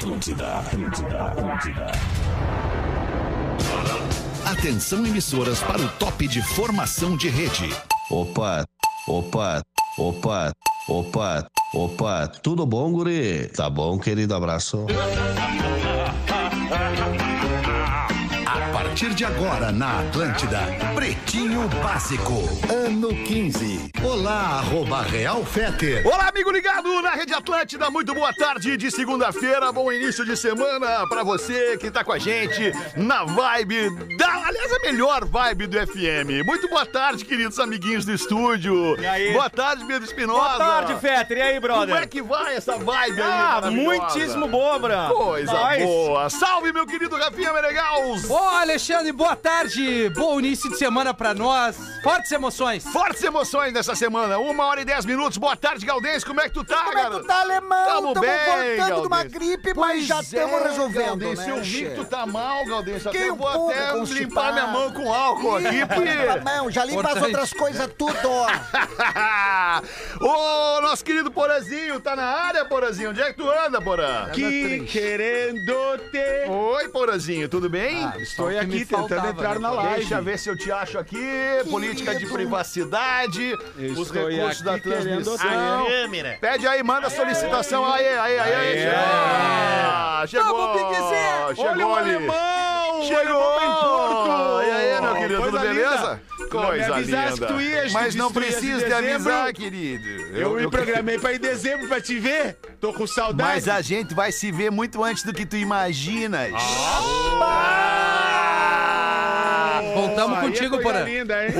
Atlântida. Atenção, emissoras, para o top de formação de rede. Opa, tudo bom, guri? Tá bom, querido, abraço. A partir de agora, na Atlântida, Pretinho Básico, ano 15. Olá, @Real Fetter. Olá, amigo ligado na Rede Atlântida. Muito boa tarde de segunda-feira, bom início de semana pra você que tá com a gente na vibe da... Aliás, a melhor vibe do FM. Muito boa tarde, queridos amiguinhos do estúdio. E aí? Boa tarde, Pedro Espinosa. Boa tarde, Fetter. E aí, brother? Como é que vai essa vibe aí? Ah, muitíssimo boa, bro. Coisa boa. Salve, meu querido Rafinha Menegaus. Ô, Alexandre, boa tarde, bom início de semana pra nós, fortes emoções nessa semana, 1h10, boa tarde, Galdez, como é que tu tá, cara? Como é que tu tá, alemão? Tamo bem, voltando Galdez. De uma gripe, pois mas já estamos resolvendo, Galdez, né? Eu vi que tu tá mal, Galdez, até eu vou até constipar. Limpar minha mão com álcool aqui, porque... Mão, já limpa as outras coisas tudo, ó. Ô, nosso querido Porazinho, tá na área, Porazinho, onde é que tu anda, Porã? Que querendo te... Oi, Porazinho, tudo bem? Ah, estou aqui tentando entrar na live. Deixa eu ver se eu te acho aqui. Que política de privacidade, os recursos da transmissão. Aê, pede aí, manda a solicitação. Aê. Chegou. Olha o alemão. Chegou. Alemão. E aí, meu querido, tudo beleza? Coisa linda. Que tu ias, mas não precisa te avisar, querido. Eu me programei pra ir em dezembro pra te ver. Tô com saudade. Mas a gente vai se ver muito antes do que tu imaginas. Voltamos contigo, Porã.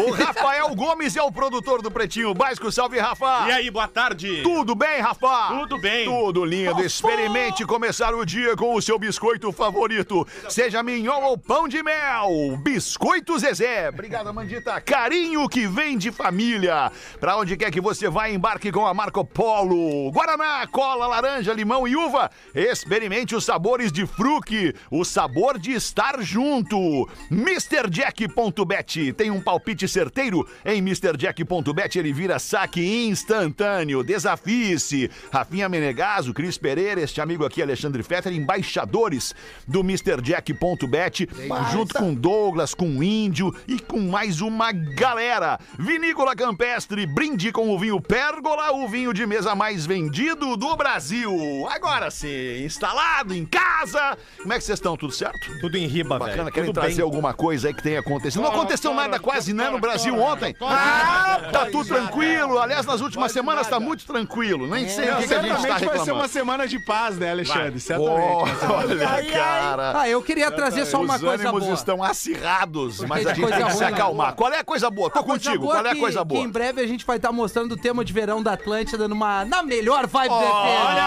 O Rafael Gomes é o produtor do Pretinho Básico. Salve, Rafa. E aí, boa tarde. Tudo bem, Rafa? Tudo bem. Tudo lindo. Rafa. Experimente começar o dia com o seu biscoito favorito. Seja mignon ou pão de mel. Biscoito Zezé. Obrigado, Amandita. Carinho que vem de família. Pra onde quer que você vá, embarque com a Marco Polo. Guaraná, cola, laranja, limão e uva. Experimente os sabores de Fruc. O sabor de estar junto. Mr. Jack. .bet. Tem um palpite certeiro em Mr. Jack.Bet, ele vira saque instantâneo. Desafie-se. Rafinha Menegaus, Cris Pereira, este amigo aqui, Alexandre Fetter, embaixadores do Mr. Jack.Bet, junto com Douglas, com Índio e com mais uma galera. Vinícola Campestre, brinde com o vinho Pérgola, o vinho de mesa mais vendido do Brasil. Agora sim, instalado em casa. Como é que vocês estão? Tudo certo? Tudo em riba, velho. Bacana, querem trazer bem. Alguma coisa aí que tenha acontecido. Não aconteceu nada quase, né, no Brasil ontem. Tá tudo tranquilo. Aliás, nas últimas semanas tá muito tranquilo. Nem sei o que a gente tá reclamando. Vai ser uma semana de paz, né, Alexandre? Certamente. Olha, cara. Ah, eu queria trazer só uma coisa boa. Os ânimos estão acirrados, mas a gente tem que se acalmar. Qual é a coisa boa? Tô contigo. Qual é a coisa boa? Em breve a gente vai estar mostrando o tema de verão da Atlântida na melhor vibe do FM. Olha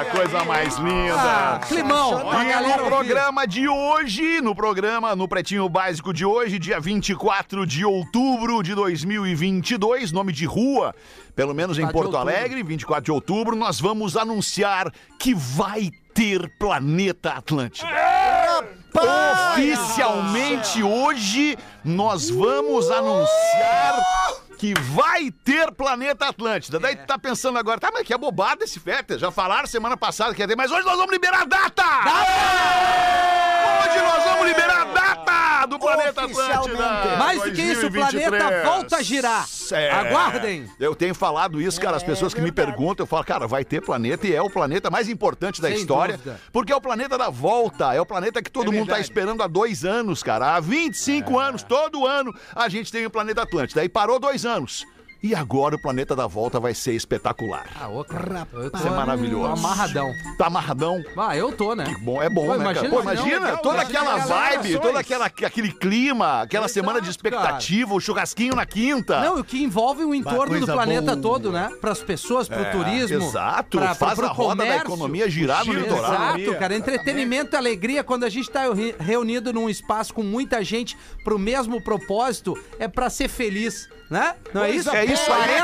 a coisa mais linda. Climão. E no programa de hoje, no Pretinho Básico de hoje, dia 24 de outubro de 2022, nome de rua, pelo menos em Porto Alegre, 24 de outubro, nós vamos anunciar que vai ter Planeta Atlântida. Oficialmente hoje, nós vamos anunciar... que vai ter Planeta Atlântida. Daí tu tá pensando agora, tá, mas que é bobada esse Fetter. Já falaram semana passada que ia ter, mas hoje nós vamos liberar a data! Hoje nós vamos liberar a data do Planeta Atlântida! Mais do que isso, o planeta volta a girar. Aguardem! Eu tenho falado isso, cara, as pessoas que me perguntam, eu falo, cara, vai ter planeta e é o planeta mais importante da história, porque é o planeta da volta, é o planeta que todo mundo tá esperando há 2 anos, cara. Há 25 anos, todo ano, a gente tem o Planeta Atlântida. Aí parou 2 anos. E agora o Planeta da Volta vai ser espetacular. Vai ser maravilhoso. Amarradão. Tá amarradão? Ah, eu tô, né? Que bom, é bom, pô, né, imagina, cara? Pô, imagina não, toda aquela vibe, todo aquele clima, aquela semana de expectativa, cara. O churrasquinho na quinta. Não, o que envolve o entorno do planeta todo, né? Pras pessoas, pro turismo. Exato, faz pro a roda comércio, da economia girar no litoral. Exato, cara. Entretenimento, alegria. Quando a gente tá reunido num espaço com muita gente pro mesmo propósito, é pra ser feliz. Né? Não é isso? É isso aí,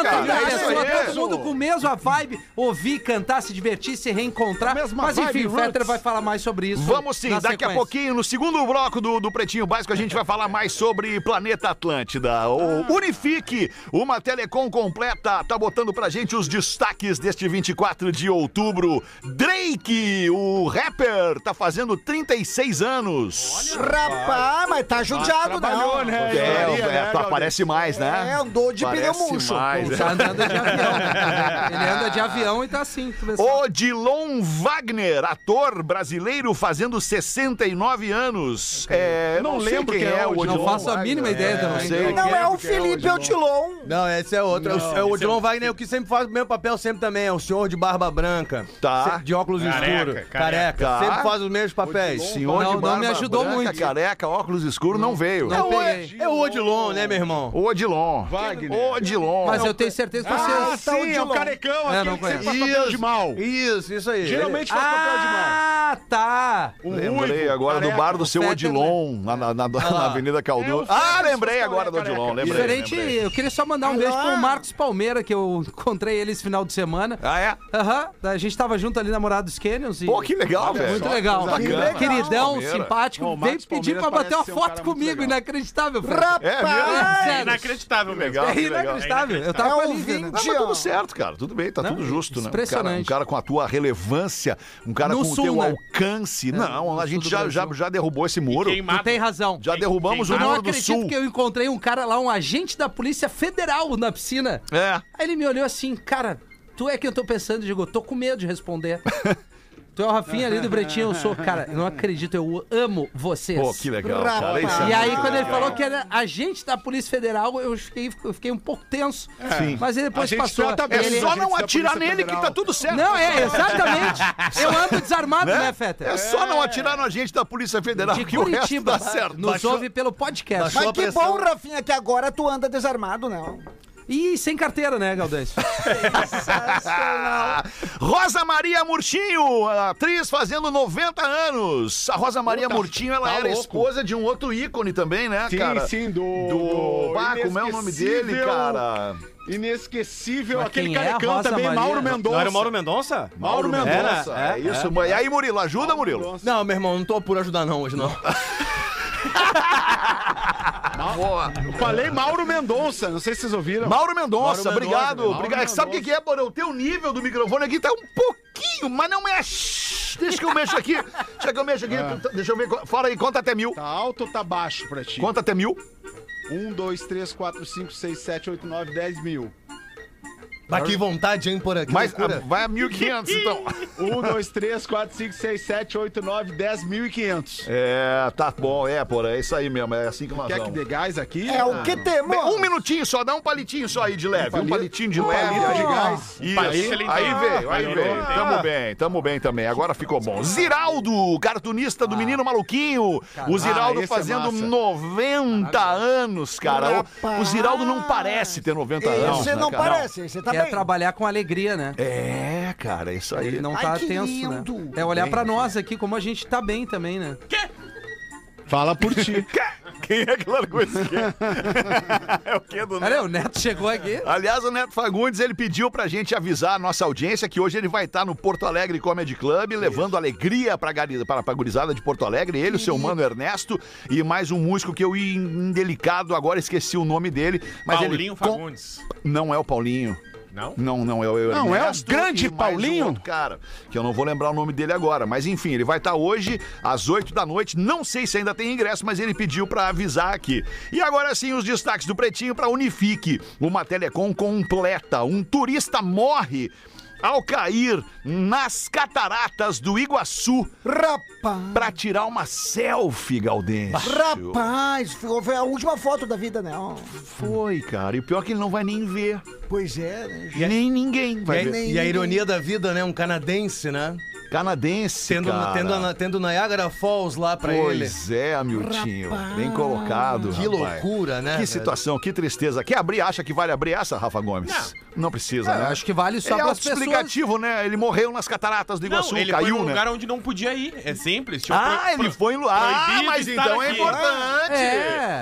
todo mundo com a mesma vibe, ouvir, cantar, se divertir, se reencontrar. Mas enfim, o Fetter vai falar mais sobre isso. Vamos sim, daqui a pouquinho, no segundo bloco do Pretinho Básico, a gente vai falar mais sobre Planeta Atlântida. O Unifique, uma telecom completa, tá botando pra gente os destaques deste 24 de outubro. Drey Drake, o rapper, tá fazendo 36 anos. Olha, rapaz, mas tá judiado, não. Né? É, tu aparece mais, né? É, andou de pneu murcho. Ele anda de avião e tá assim. Odilon Wagner, ator brasileiro, fazendo 69 anos. É, não lembro quem é o Odilon. Não faço a mínima ideia também. Não é o Felipe Odilon. Não, esse é outro. É o Odilon Wagner, o que sempre faz o mesmo papel, sempre também. É o senhor de barba branca, tá, de óculos escuros, careca. Tá. Sempre faz os mesmos papéis. Senhor não, de barba não me ajudou branca, muito. Careca, óculos escuros, não veio. Não, é o Odilon, né, meu irmão? Odilon. Wagner. Odilon. Mas eu tenho certeza que você tá sim, é o carecão aqui que sempre faz papel de mal. Isso, isso aí. Geralmente faz papel de mal. Ah, tá. Lembrei agora do bar do seu Odilon, na Avenida Caldeira. Ah, lembrei agora do Odilon, lembrei. Diferente, eu queria só mandar um beijo pro Marcos Palmeira, que eu encontrei ele esse final de semana. Ah, é? Aham. A gente tava junto ali na Morada dos Canyons. Pô, que legal, velho. Muito legal. Queridão, simpático. Veio pedir pra bater uma foto comigo. Inacreditável. Rapaz! É inacreditável, legal. É inacreditável. Eu tava ouvindo. Mas tudo certo, cara. Tudo bem, tá tudo justo, né? Impressionante. Um cara com a tua relevância, um cara com o teu alcance. Não, a gente já derrubou esse muro. Tu tem razão. Já derrubamos o muro do Sul. Eu acredito que eu encontrei um cara lá, um agente da Polícia Federal na piscina. É. Aí ele me olhou assim, cara... Tu é que eu tô pensando, digo, eu tô com medo de responder. Tu é o Rafinha ali do Pretinho, eu sou. Cara, eu não acredito, eu amo vocês. Pô, que legal. Cara, e aí, quando ele falou que era agente da Polícia Federal, eu fiquei um pouco tenso. Sim. Mas aí depois passou. É só não atirar nele que tá tudo certo. Não, é, exatamente. Eu ando desarmado, né, Fetter? É só não atirar no agente da Polícia Federal de que Curitiba, o resto dá certo. Nos ouve pelo podcast. Mas que bom, Rafinha, que agora tu anda desarmado, né? E sem carteira, né, Galdez? Sensacional. Rosa Maria Murtinho, atriz fazendo 90 anos. A Rosa Maria Murtinho, ela era esposa de um outro ícone também, né, cara? Sim, do... Como é o nome dele, cara? Inesquecível, mas aquele carecão também, Maria. Mauro Mendonça. Não era o Mauro Mendonça? Mauro Mendonça, é isso. E aí, Murilo, ajuda, Murilo? Não, meu irmão, não tô por ajudar não hoje, não. Boa. Eu falei Mauro Mendonça, não sei se vocês ouviram. Mauro Mendonça, obrigado. Sabe o que é, Borão? O teu nível do microfone aqui tá um pouquinho, mas não é... Deixa que eu mexo aqui, deixa eu ver, fala aí, conta até 1000. Tá alto ou tá baixo pra ti? Conta até 1000. 1, 2, 3, 4, 5, 6, 7, 8, 9, 10 mil. Mas que vontade, hein, por aqui. Mas vai a 1.500, então. 1, 2, 3, 4, 5, 6, 7, 8, 9, 10, 1.500. É, tá bom, porra, é isso aí mesmo, é assim que nós vamos. Quer que dê gás aqui? É o que temos. Um minutinho só, dá um palitinho só aí de leve. Um palitinho de leve. Um palito de gás. Isso, aí veio, aí veio. Tamo bem também, agora ficou bom. Ziraldo, cartunista do Menino Maluquinho. O Ziraldo fazendo 90 anos, cara. O Ziraldo não parece ter 90 anos. Você não parece, você tá é trabalhar com alegria, né? É, cara, isso aí. Ele não tá tenso, lindo, né? É olhar pra nós aqui, como a gente tá bem também, né? Quê? Fala por ti. Quem é que largou esse quê? É o quê do Neto? Olha, o Neto chegou aqui. Aliás, o Neto Fagundes, ele pediu pra gente avisar a nossa audiência que hoje ele vai estar no Porto Alegre Comedy Club, levando alegria pra gurizada de Porto Alegre. Ele, o seu mano Ernesto, e mais um músico que eu, indelicado, agora esqueci o nome dele. Mas Paulinho Fagundes. Não é o Paulinho. Não? Não, eu não é o grande Paulinho? Cara, que eu não vou lembrar o nome dele agora. Mas enfim, ele vai estar hoje às 20h. Não sei se ainda tem ingresso, mas ele pediu pra avisar aqui. E agora sim, os destaques do Pretinho pra Unifique. Uma telecom completa. Um turista morre ao cair nas Cataratas do Iguaçu, rapaz, pra tirar uma selfie, Galdêncio. Rapaz, foi a última foto da vida, né? Foi, cara. E o pior é que ele não vai nem ver. Pois é, né? Nem ninguém vai ver. E a ironia da vida, né? Um canadense, né? Canadense, cara. Tendo Niagara Falls lá pra ele. Pois é, Amiltinho. Bem colocado, rapaz. Que loucura, né? Que situação, que tristeza. Quer abrir? Acha que vale abrir essa, Rafa Gomes? Não precisa, né? Acho que vale só pras pessoas. É explicativo, né? Ele morreu nas Cataratas do Iguaçu, caiu, né? Ele foi num lugar onde não podia ir, é simples. Ele foi no... Ah, mas então é importante.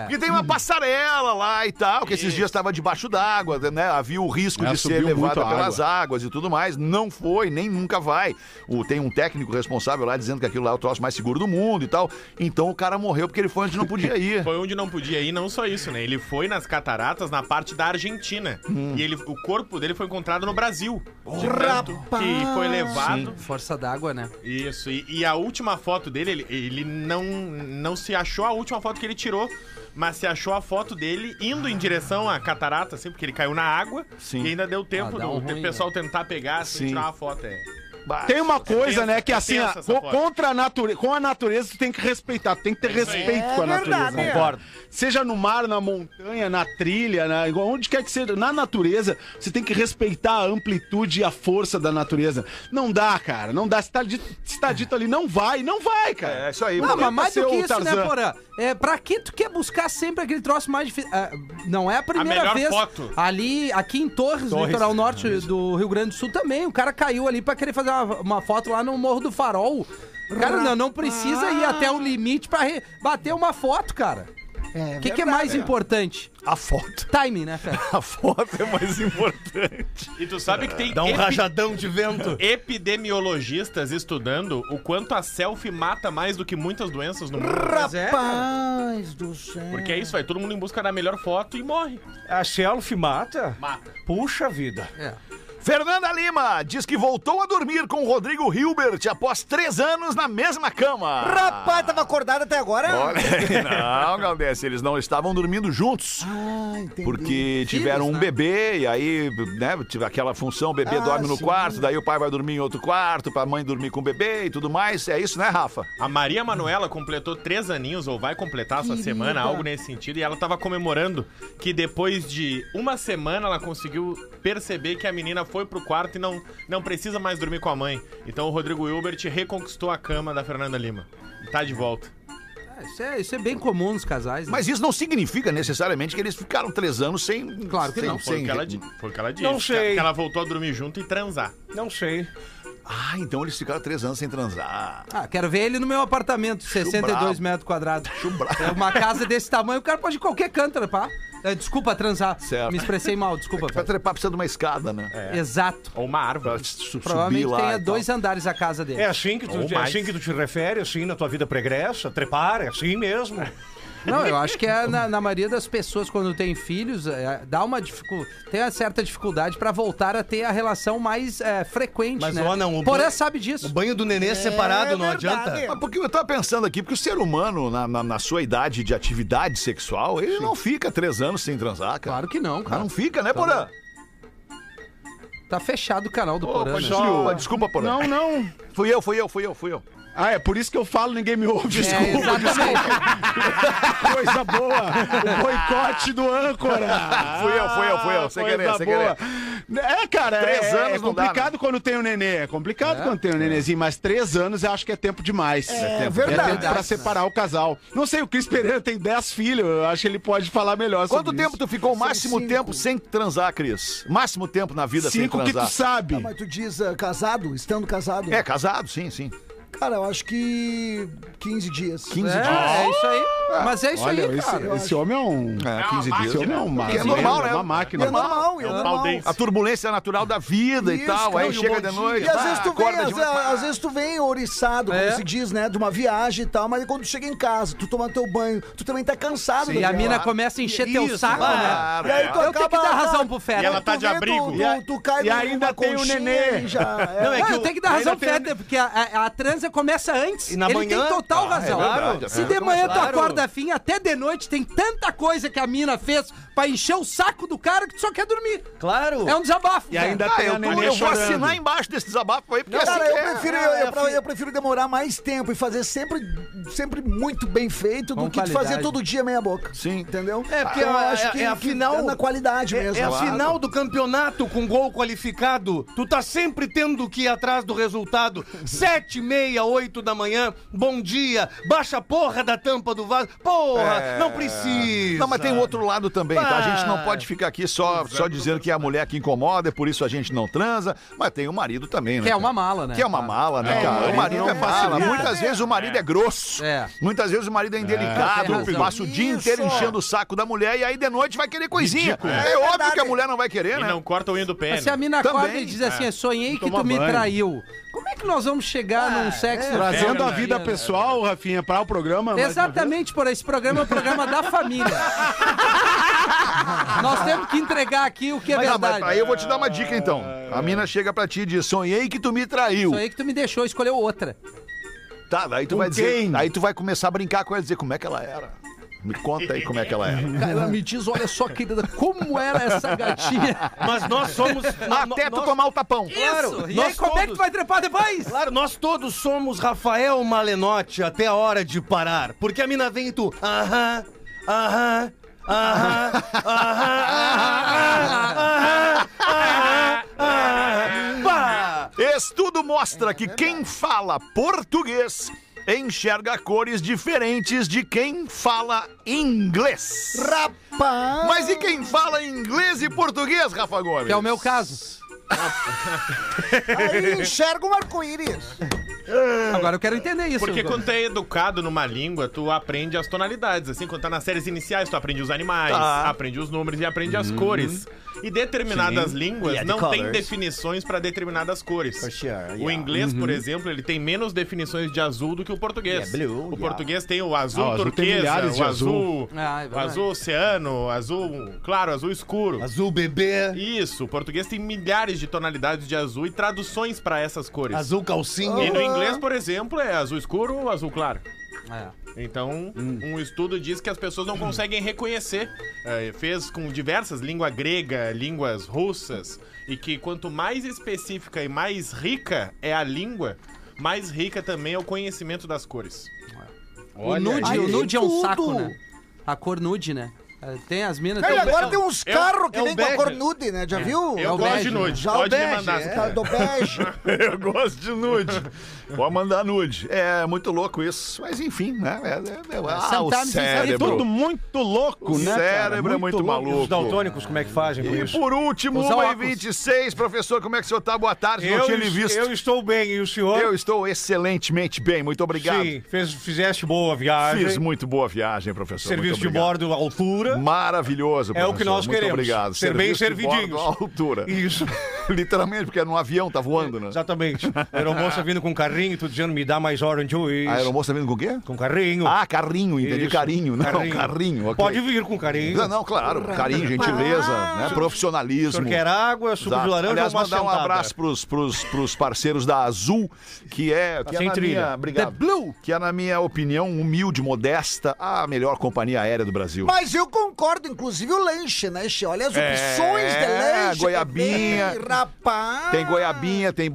Porque tem uma passarela lá e tal, que esses dias estava debaixo d'água, né? Havia o risco de ser levado pelas águas e tudo mais. Não foi, nem nunca vai. Tem um técnico responsável lá dizendo que aquilo lá é o troço mais seguro do mundo e tal. Então o cara morreu porque ele foi onde não podia ir. Foi onde não podia ir, não só isso, né? Ele foi nas Cataratas, na parte da Argentina. E ele, o corpo corpo dele foi encontrado no Brasil. Que foi levado. Sim, força d'água, né? Isso. E a última foto dele, ele não se achou a última foto que ele tirou, mas se achou a foto dele indo em direção à catarata, assim, porque ele caiu na água. Sim. E ainda deu tempo do pessoal tentar pegar, assim, tirar uma foto. Tem uma coisa, né, que assim, contra a natureza, com a natureza tu tem que respeitar, tu tem que ter respeito com a natureza. É. Concordo. Seja no mar, na montanha, na trilha, onde quer que seja, na natureza, você tem que respeitar a amplitude e a força da natureza. Não dá, cara, não dá. Se tá dito, ali, não vai, cara. É isso aí. Não, mas mais do que isso, Tarzan, né, Porã? É, pra que tu quer buscar sempre aquele troço mais difícil? Não é a primeira vez. Foto. Ali, aqui em Torres, no litoral norte do Rio Grande do Sul também, o cara caiu ali pra querer fazer uma foto lá no Morro do Farol. Cara, não precisa ir até o limite pra bater uma foto, cara. O que é mais importante? A foto. Timing, né, cara? A foto é mais importante. E tu sabe que tem... Dá um rajadão de vento. Epidemiologistas estudando o quanto a selfie mata mais do que muitas doenças no mundo. Rapaz do céu. Porque é isso, vai todo mundo em busca da melhor foto e morre. A selfie mata? Mata. Puxa vida. É. Fernanda Lima diz que voltou a dormir com o Rodrigo Hilbert após 3 anos na mesma cama. Rapaz, tava acordado até agora. Olha, não, Galdez, eles não estavam dormindo juntos. Ah, entendi. Porque tiveram um bebê e aí, né, tive aquela função, o bebê dorme no quarto, daí o pai vai dormir em outro quarto, pra mãe dormir com o bebê e tudo mais. É isso, né, Rafa? A Maria Manuela completou 3 aninhos, ou vai completar essa semana, algo nesse sentido, e ela tava comemorando que depois de uma semana ela conseguiu perceber que a menina foi pro quarto e não precisa mais dormir com a mãe. Então o Rodrigo Hilbert reconquistou a cama da Fernanda Lima. E tá de volta. Isso é bem comum nos casais, né? Mas isso não significa necessariamente que eles ficaram 3 anos sem... Claro que não. Foi o que ela disse. Não sei. Que ela voltou a dormir junto e transar. Não sei. Ah, então eles ficaram 3 anos sem transar. Ah, quero ver ele no meu apartamento, 62 metros quadrados. É uma casa desse tamanho, o cara pode ir qualquer canto, né, pá? Desculpa transar, certo. Me expressei mal, desculpa. É pra trepar precisa de uma escada, né? É. Exato. Ou uma árvore. Provavelmente subir tenha 2 andares a casa dele. É assim que tu te refere, assim, na tua vida pregressa? Trepar, é assim mesmo. Não, eu acho que na maioria das pessoas, quando tem filhos, dá uma dificuldade. Tem uma certa dificuldade pra voltar a ter a relação mais frequente. Mas, né? Porém, sabe disso. O banho do nenê separado não adianta. Mas porque eu tava pensando aqui, porque o ser humano, na sua idade de atividade sexual, ele não fica 3 anos sem transar, cara. Claro que não, cara. Não fica, né, Porã? Tá fechado o canal do Porã. Né? Desculpa, Porã. Não. Fui eu. Ah, é por isso que eu falo, ninguém me ouve, desculpa. Coisa boa, o boicote do âncora. Fui eu, sem querer, É, cara, 3 anos é complicado quando tem um nenê, quando tem um nenêzinho, mas 3 anos eu acho que é tempo demais. É verdade. É tempo pra separar o casal. Não sei, o Cris Pereira tem 10 filhos, eu acho que ele pode falar melhor sobre isso. Quanto tempo tu ficou o máximo tempo sem transar, Cris? Máximo tempo na vida 5 sem transar. 5 que tu sabe. Ah, mas tu diz casado, estando casado? É, casado, sim. Cara, eu acho que 15 dias. 15 dias? É isso aí. Mas é isso. Olha, aí, cara. Esse homem é um... 15 dias. Esse homem é um máquina. É normal, né? É uma máquina. É normal. É normal. A turbulência natural da vida e tal. Aí chega de noite. E às vezes tu vem oriçado, como se diz, né? De uma viagem e tal. Mas quando tu chega em casa, tu toma teu banho, tu também tá cansado. E a mina começa a encher teu saco, né? E aí tu acaba... que dar razão pro Fetter. E ela tá de abrigo. E ainda tem o nenê. Não, eu tenho que dar razão pro Fetter, porque a transa começa antes, e na ele manhã, tem total razão. É verdade, se de manhã tu acorda afim, até de noite tem tanta coisa que a mina fez pra encher o saco do cara que tu só quer dormir. Claro. É um desabafo. E ainda tem a neném chorando. Eu vou assinar embaixo desse desabafo aí, porque não, cara, eu prefiro demorar mais tempo e fazer sempre muito bem feito do que fazer todo dia meia boca. Sim. Entendeu? É, porque eu acho que a final... É na qualidade mesmo. É a final do campeonato com gol qualificado. Tu tá sempre tendo que ir atrás do resultado. 7:30, 8 da manhã, bom dia, baixa a porra da tampa do vaso, não precisa. Não, mas tem o outro lado também, tá? A gente não pode ficar aqui só dizendo que é a mulher que incomoda, é por isso a gente não transa, mas tem o marido também, né? Que é uma mala, né? Cara? O marido é mala. Muitas vezes o marido é grosso, muitas vezes o marido é indelicado, passa o dia inteiro enchendo o saco da mulher e aí de noite vai querer coisinha. É óbvio que a mulher não vai querer, né? E não corta o unha do pé. Mas se a mina acorda e diz assim, sonhei que tu me traiu, como é que nós vamos chegar num sexo? Trazendo a vida pessoal, Rafinha, para o programa. Exatamente, esse programa é o programa da família. Nós temos que entregar aqui o que é verdade. Aí eu vou te dar uma dica, então. A mina chega pra ti e diz, sonhei que tu me traiu. Sonhei que tu me deixou, escolheu outra. Tá, daí tu vai dizer, aí tu vai começar a brincar com ela e dizer como é que ela era. Me conta aí como é que ela era. Cara, ela me diz, olha só, querida, como era essa gatinha. Mas nós somos... Até tu tomar o tapão. Isso. Claro. E nós aí, como é que tu vai trepar depois? Claro, nós todos somos Rafael Malenotti até a hora de parar. Porque a mina vem e tu... Aham, aham, aham, aham, aham, aham, aham, pá. Estudo mostra que quem fala português... enxerga cores diferentes de quem fala inglês. Rapaz! Mas e quem fala inglês e português, Rafa Gomes? Que é o meu caso. Aí enxerga um arco-íris. Agora eu quero entender isso. Porque quando tu é educado numa língua, tu aprende as tonalidades. Assim, quando tá nas séries iniciais, tu aprende os animais, aprende os números e aprende as cores. E determinadas línguas não tem definições para determinadas cores. O inglês, por exemplo, ele tem menos definições de azul do que o português. O português tem o azul turquesa, o azul, azul oceano, azul claro, azul escuro. Azul bebê. Isso, o português tem milhares de tonalidades de azul e traduções para essas cores. Azul calcinha. E no inglês, por exemplo, é azul escuro ou azul claro. Então, um estudo diz que as pessoas não conseguem reconhecer. Fez com diversas, língua grega, línguas russas, e que quanto mais específica e mais rica é a língua, mais rica também é o conhecimento das cores. Olha, o nude é um saco, né? A cor nude, né? Tem as minas... Cara, agora tem uns carros que vem com a cor nude, né? Já viu? Eu gosto de nude. Já pode me mandar. Eu gosto de nude. Pode mandar nude. É muito louco isso. Mas enfim, né? O cérebro. É tudo muito louco, né? O cérebro é muito maluco. Os daltônicos, como é que fazem com isso? E por último, 1h26. Professor, como é que o senhor tá? Boa tarde. Não tinha lhe visto. Eu estou bem. E o senhor? Eu estou excelentemente bem. Muito obrigado. Sim, fizeste boa viagem. Fiz muito boa viagem, professor. Serviço de bordo, altura. Maravilhoso, professor. É o que nós queremos. Muito obrigado. Ser bem servidinhos. À altura. Isso. Literalmente, porque num avião tá voando, né? Exatamente. A aeromoça vindo com um carrinho, tu dizendo, me dá mais orange juice. A aeromoça vindo com o quê? Com carrinho. Ah, carrinho, entendi. Isso. Carinho, não, carrinho. Carrinho, okay. Pode vir com carinho. Não, não, claro. Carinho, gentileza, né? Profissionalismo. Se quer água, suco de laranja. Aliás, mandar um abraço pros parceiros da Azul, que é na minha... Obrigado. The Blue. Que é, na minha opinião, humilde, modesta, a melhor companhia aérea do Brasil. Mas eu concordo, inclusive o lanche, né? Olha as opções de lanche. Goiabinha. Tem, rapaz. Tem goiabinha, tem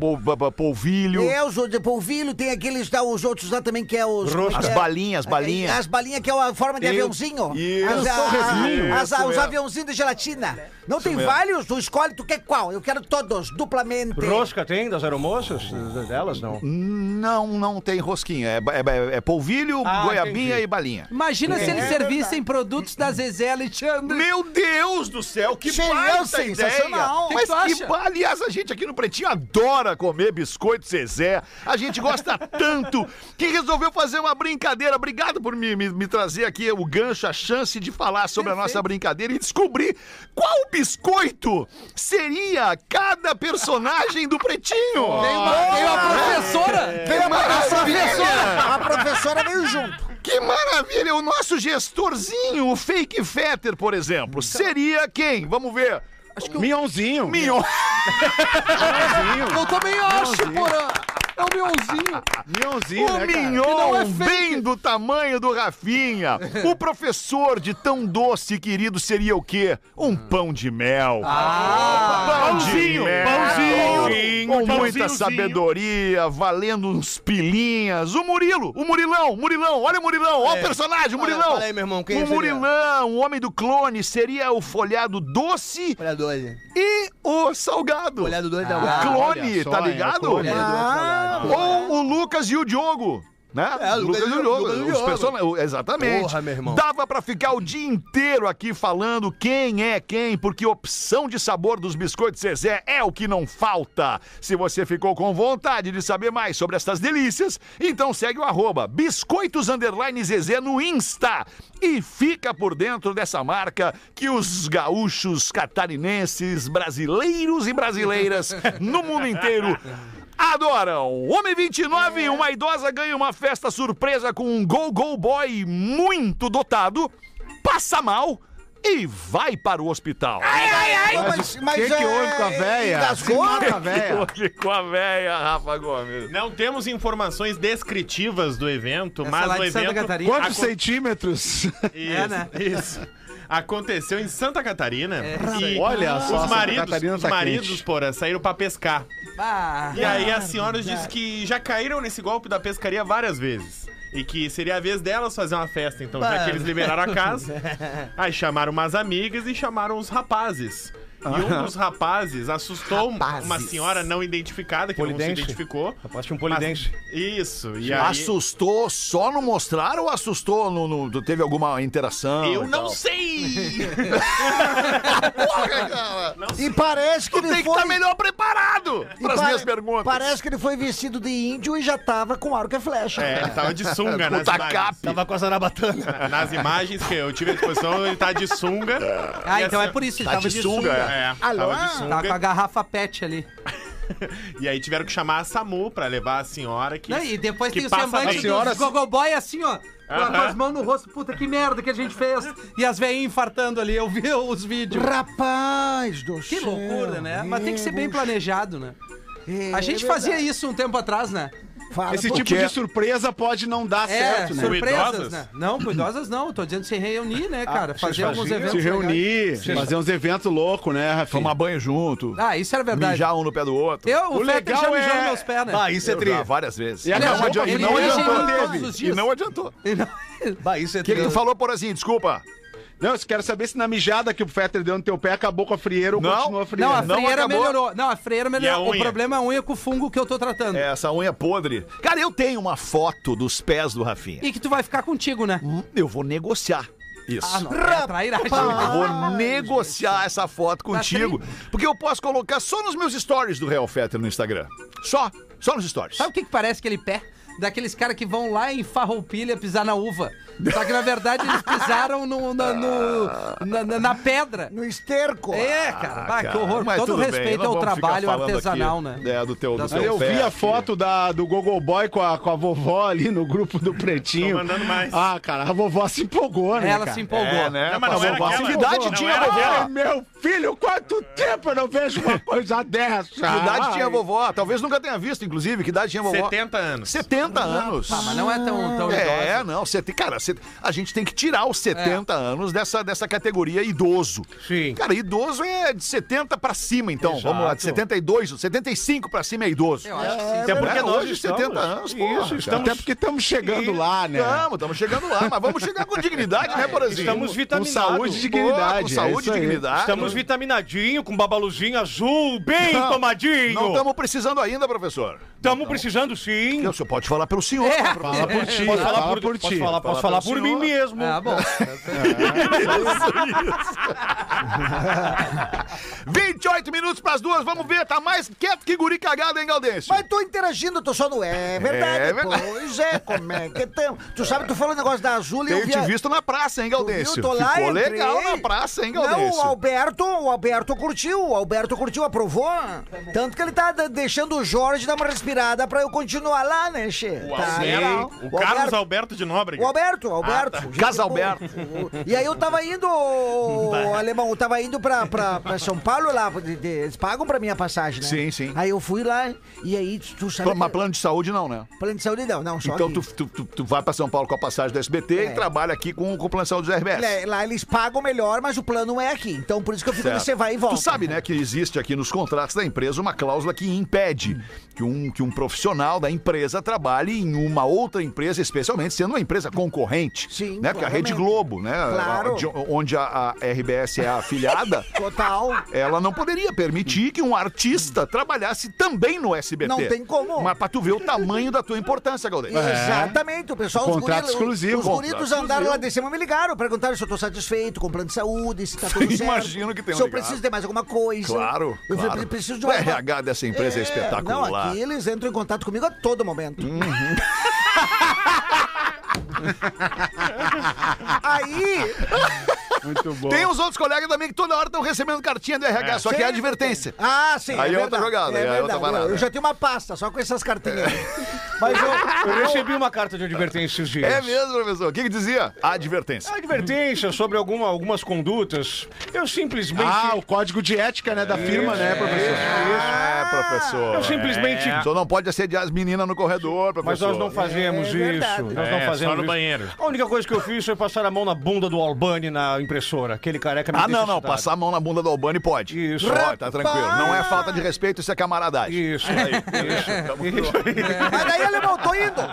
polvilho. É, os de polvilho, tem aqueles, os outros lá também que é os... As balinhas. As balinhas que é a forma de aviãozinho. Os aviãozinhos de gelatina. Não isso tem mesmo. Vários? Tu escolhe, tu quer qual? Eu quero todos, duplamente. Rosca tem das aeromoças? Delas, não? Não, não tem rosquinha. É polvilho, goiabinha e balinha. Imagina se eles servissem produtos das Alexandre. Meu Deus do céu, que baita ideia! Mas que aliás, a gente aqui no Pretinho adora comer biscoito Zezé. A gente gosta tanto que resolveu fazer uma brincadeira. Obrigado por me trazer aqui o gancho, a chance de falar sobre a nossa brincadeira e descobrir qual biscoito seria cada personagem do Pretinho. Veio a professora. A professora veio junto. Que maravilha! O nosso gestorzinho, o Fake Fetter, por exemplo, seria quem? Vamos ver. Acho que o... Minhãozinho. Minhãozinho. Voltou Minhãozinho, porra. É o Minhãozinho. Minhãozinho, né, cara? O Minhão vem do tamanho do Rafinha. O professor de tão doce e querido seria o quê? Um pão de mel. Pãozinho. Com muita sabedoria, valendo uns pilinhas. O Murilo, o Murilão. Olha o Murilão, olha o personagem, o Murilão. Olha aí, meu irmão, quem o Murilão, o homem do clone, seria o folhado doce. E o salgado. Folhado doce da O clone, tá ligado? Ou o Lucas e o Diogo, né? Lucas e o Diogo. Exatamente. Porra, meu irmão. Dava pra ficar o dia inteiro aqui falando quem é quem, porque opção de sabor dos biscoitos Zezé é o que não falta. Se você ficou com vontade de saber mais sobre estas delícias, então segue o @biscoitos_Zezé no Insta e fica por dentro dessa marca que os gaúchos, catarinenses, brasileiros e brasileiras no mundo inteiro adoram. 1h29, uma idosa ganha uma festa surpresa com um go-go boy muito dotado, passa mal e vai para o hospital. Ai, ai, ai! Mas que houve com a véia? Que houve com a véia, Rafa Gomes? Não temos informações descritivas do evento, essa mas o evento... Quantos centímetros? Isso, é, né? Isso. Aconteceu em Santa Catarina. É. E olha só, os maridos porra, saíram pra pescar. Ah, e aí as senhoras dizem que já caíram nesse golpe da pescaria várias vezes. E que seria a vez delas fazer uma festa. Então, já que eles liberaram a casa, aí chamaram umas amigas e chamaram os rapazes. E um dos rapazes assustou uma senhora não identificada, que não se identificou. Rapaz, tinha um polidense. Isso. E aí... Assustou só no mostrar ou assustou no teve alguma interação? Eu não sei! Porra, cara! Não sei. E parece que ele tem que estar melhor preparado para as minhas perguntas. Parece que ele foi vestido de índio e já tava com arco e flecha. É, ele tava de sunga, né? Tava com a zarabatana. Nas imagens que eu tive à disposição, ele tá de sunga. Ah, então é por isso, ele tava de sunga. É, alô? Tava com a garrafa pet ali. E aí tiveram que chamar a SAMU pra levar a senhora que... Não, e depois que tem o semblante do gogoboy assim, ó. Com as mãos no rosto, puta que merda que a gente fez. E as veinhas infartando ali, eu vi os vídeos. Rapaz do céu. Que loucura, né? Mas tem que ser bem planejado, né? A gente fazia isso um tempo atrás, né? Fala, esse tipo de surpresa pode não dar certo, né? Surpresas, né? Não, cuidosas não. Tô dizendo se reunir, né, cara? Fazer alguns eventos. Se reunir, fazer uns eventos loucos, né, Rafinha? Tomar banho junto. Ah, isso era verdade. Mijar um no pé do outro. O Fetter já mijou nos meus pés, né? Ah, isso é triste. Várias vezes. E não adiantou. E não adiantou. O que tu falou, Porazinho? Desculpa. Não, eu quero saber se na mijada que o Fetter deu no teu pé acabou com a frieira ou continuou a frieira. Não, a frieira melhorou. Não, a frieira melhorou. O problema é a unha com o fungo que eu tô tratando. É, essa unha podre. Cara, eu tenho uma foto dos pés do Rafinha. E que tu vai ficar contigo, né? Eu vou negociar. Isso. Ah, não, eu vou negociar essa foto contigo. Porque eu posso colocar só nos meus stories do Real Fetter no Instagram. Só nos stories. Sabe o que parece aquele pé? Daqueles caras que vão lá em Farroupilha pisar na uva. Só que, na verdade, eles pisaram na pedra. No esterco. É, cara. Que horror. Mas todo respeito ao trabalho artesanal, aqui, né? É, do seu eu vi a foto do Gogoboy com a vovó ali no grupo do Pretinho. Tô mandando mais. Ah, cara, a vovó se empolgou, né? Ela se empolgou. É, né? Não, mas não era aquela. Que idade tinha a vovó? Meu filho, quanto tempo eu não vejo uma coisa dessa? Que idade tinha a vovó? Talvez nunca tenha visto, inclusive. Que idade tinha a vovó? 70 anos. 70 anos. Ah, mas não é tão idosa. É, não. Cara, a gente tem que tirar os 70 anos dessa categoria idoso. Sim. Cara, idoso é de 70 pra cima, então. Exato. Vamos lá, de 72, 75 pra cima é idoso. Eu acho que sim. Até porque hoje, 70 anos, porra. Isso, até porque estamos chegando lá, né? Estamos chegando lá, mas vamos chegar com dignidade, né, Brasil? Estamos vitaminados. Com saúde e dignidade. Com saúde e dignidade. Estamos vitaminadinho, com babaluzinho azul, bem tomadinho. Não estamos precisando ainda, professor. Estamos precisando, sim. O senhor pode falar pelo senhor. Fala por ti. Posso falar por mim mesmo. Ah, bom. Isso. 28 minutos pras duas, vamos ver. Tá mais quieto que guri cagado, hein, Galdez? Mas tô interagindo, tô só no... É verdade, pois é, como é que tem... Tu sabe, tu falou o negócio da Azul e eu vi... Eu te visto na praça, hein, Galdez? Ficou legal na praça, hein, Galdez? Não, o Alberto curtiu, aprovou. Tanto que ele tá deixando o Jorge dar uma respirada pra eu continuar lá, né, Che? O Carlos Alberto de Nóbrega. Casa Alberto. E aí eu tava indo, alemão, eu tava indo pra São Paulo lá, eles pagam pra minha passagem, né? Sim, sim. Aí eu fui lá, e aí tu sabe... Mas plano de saúde não, né? Plano de saúde não, só então tu vai pra São Paulo com a passagem do SBT e trabalha aqui com o plano de saúde do RBS. Lá eles pagam melhor, mas o plano é aqui, então por isso que eu fico, você vai e volta. Tu sabe, né, que existe aqui nos contratos da empresa uma cláusula que impede que um profissional da empresa trabalhe em uma outra empresa, especialmente sendo uma empresa concorrente. Sim, né? Porque a Rede Globo, né? Claro. Onde a RBS é a afiliada, total, ela não poderia permitir que um artista trabalhasse também no SBT. Não tem como. Mas pra tu ver o tamanho da tua importância, Galdez. Exatamente. O pessoal, contrato exclusivo. Os guritos andaram lá de cima, me ligaram, perguntaram se eu tô satisfeito com o plano de saúde, se tá tudo certo. Imagino que tem. Se eu preciso de mais alguma coisa. Claro. Eu preciso de uma... O RH dessa empresa é espetacular. Não, aqui eles entram em contato comigo a todo momento. Aí... Muito bom. Tem uns outros colegas também que toda hora estão recebendo cartinha do RH, só que é advertência. Ah, sim. Aí é outra jogada, é outra parada. Eu já tenho uma pasta só com essas cartinhas. Mas eu recebi uma carta de advertência esses dias. É mesmo, professor? O que que dizia? Advertência. Advertência sobre algumas condutas. Eu simplesmente... Ah, o código de ética, né, da firma, né, professor? Professor. Eu simplesmente... Só não pode assediar as meninas no corredor, professor. Mas nós não fazemos isso. Nós não fazemos só no banheiro. A única coisa que eu fiz foi passar a mão na bunda do Albani na impressora. Aquele careca me deixa excitado. Passar a mão na bunda do Albani pode. Isso. Pode, tá tranquilo. Não é falta de respeito, isso é camaradagem. Isso. Aí. Isso. Mas daí, alemão,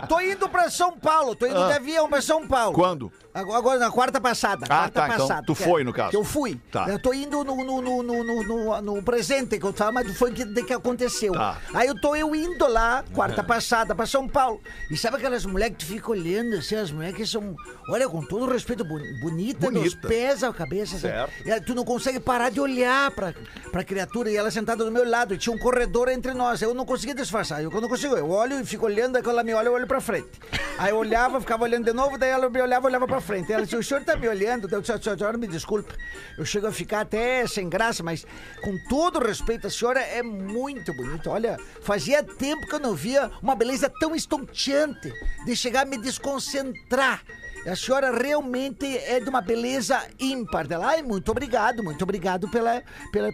tô indo pra São Paulo. Tô indo de avião pra São Paulo. Quando? Agora, na quarta passada. Então tu foi, no caso. Eu fui. Tá. Eu tô indo no presente, que eu tava, mas foi o que aconteceu. Tá. Aí eu indo lá, quarta passada, pra São Paulo. E sabe aquelas mulheres que tu fica olhando, assim, as mulheres que são, olha, com todo respeito, bonita, dos pés à cabeça. Certo. Assim, tu não consegue parar de olhar pra criatura, e ela sentada do meu lado, e tinha um corredor entre nós. Eu não conseguia disfarçar. Eu não consigo. Eu olho e fico olhando, aí quando ela me olha, eu olho pra frente. Aí eu olhava, ficava olhando de novo, daí ela me olhava pra frente. Ela disse, o senhor tá me olhando, eu disse, a senhora me desculpa, eu chego a ficar até sem graça, mas com todo respeito, a senhora é muito bonita. Olha, fazia tempo que eu não via uma beleza tão estonteante de chegar a me desconcentrar. A senhora realmente é de uma beleza ímpar. Ela, ai, muito obrigado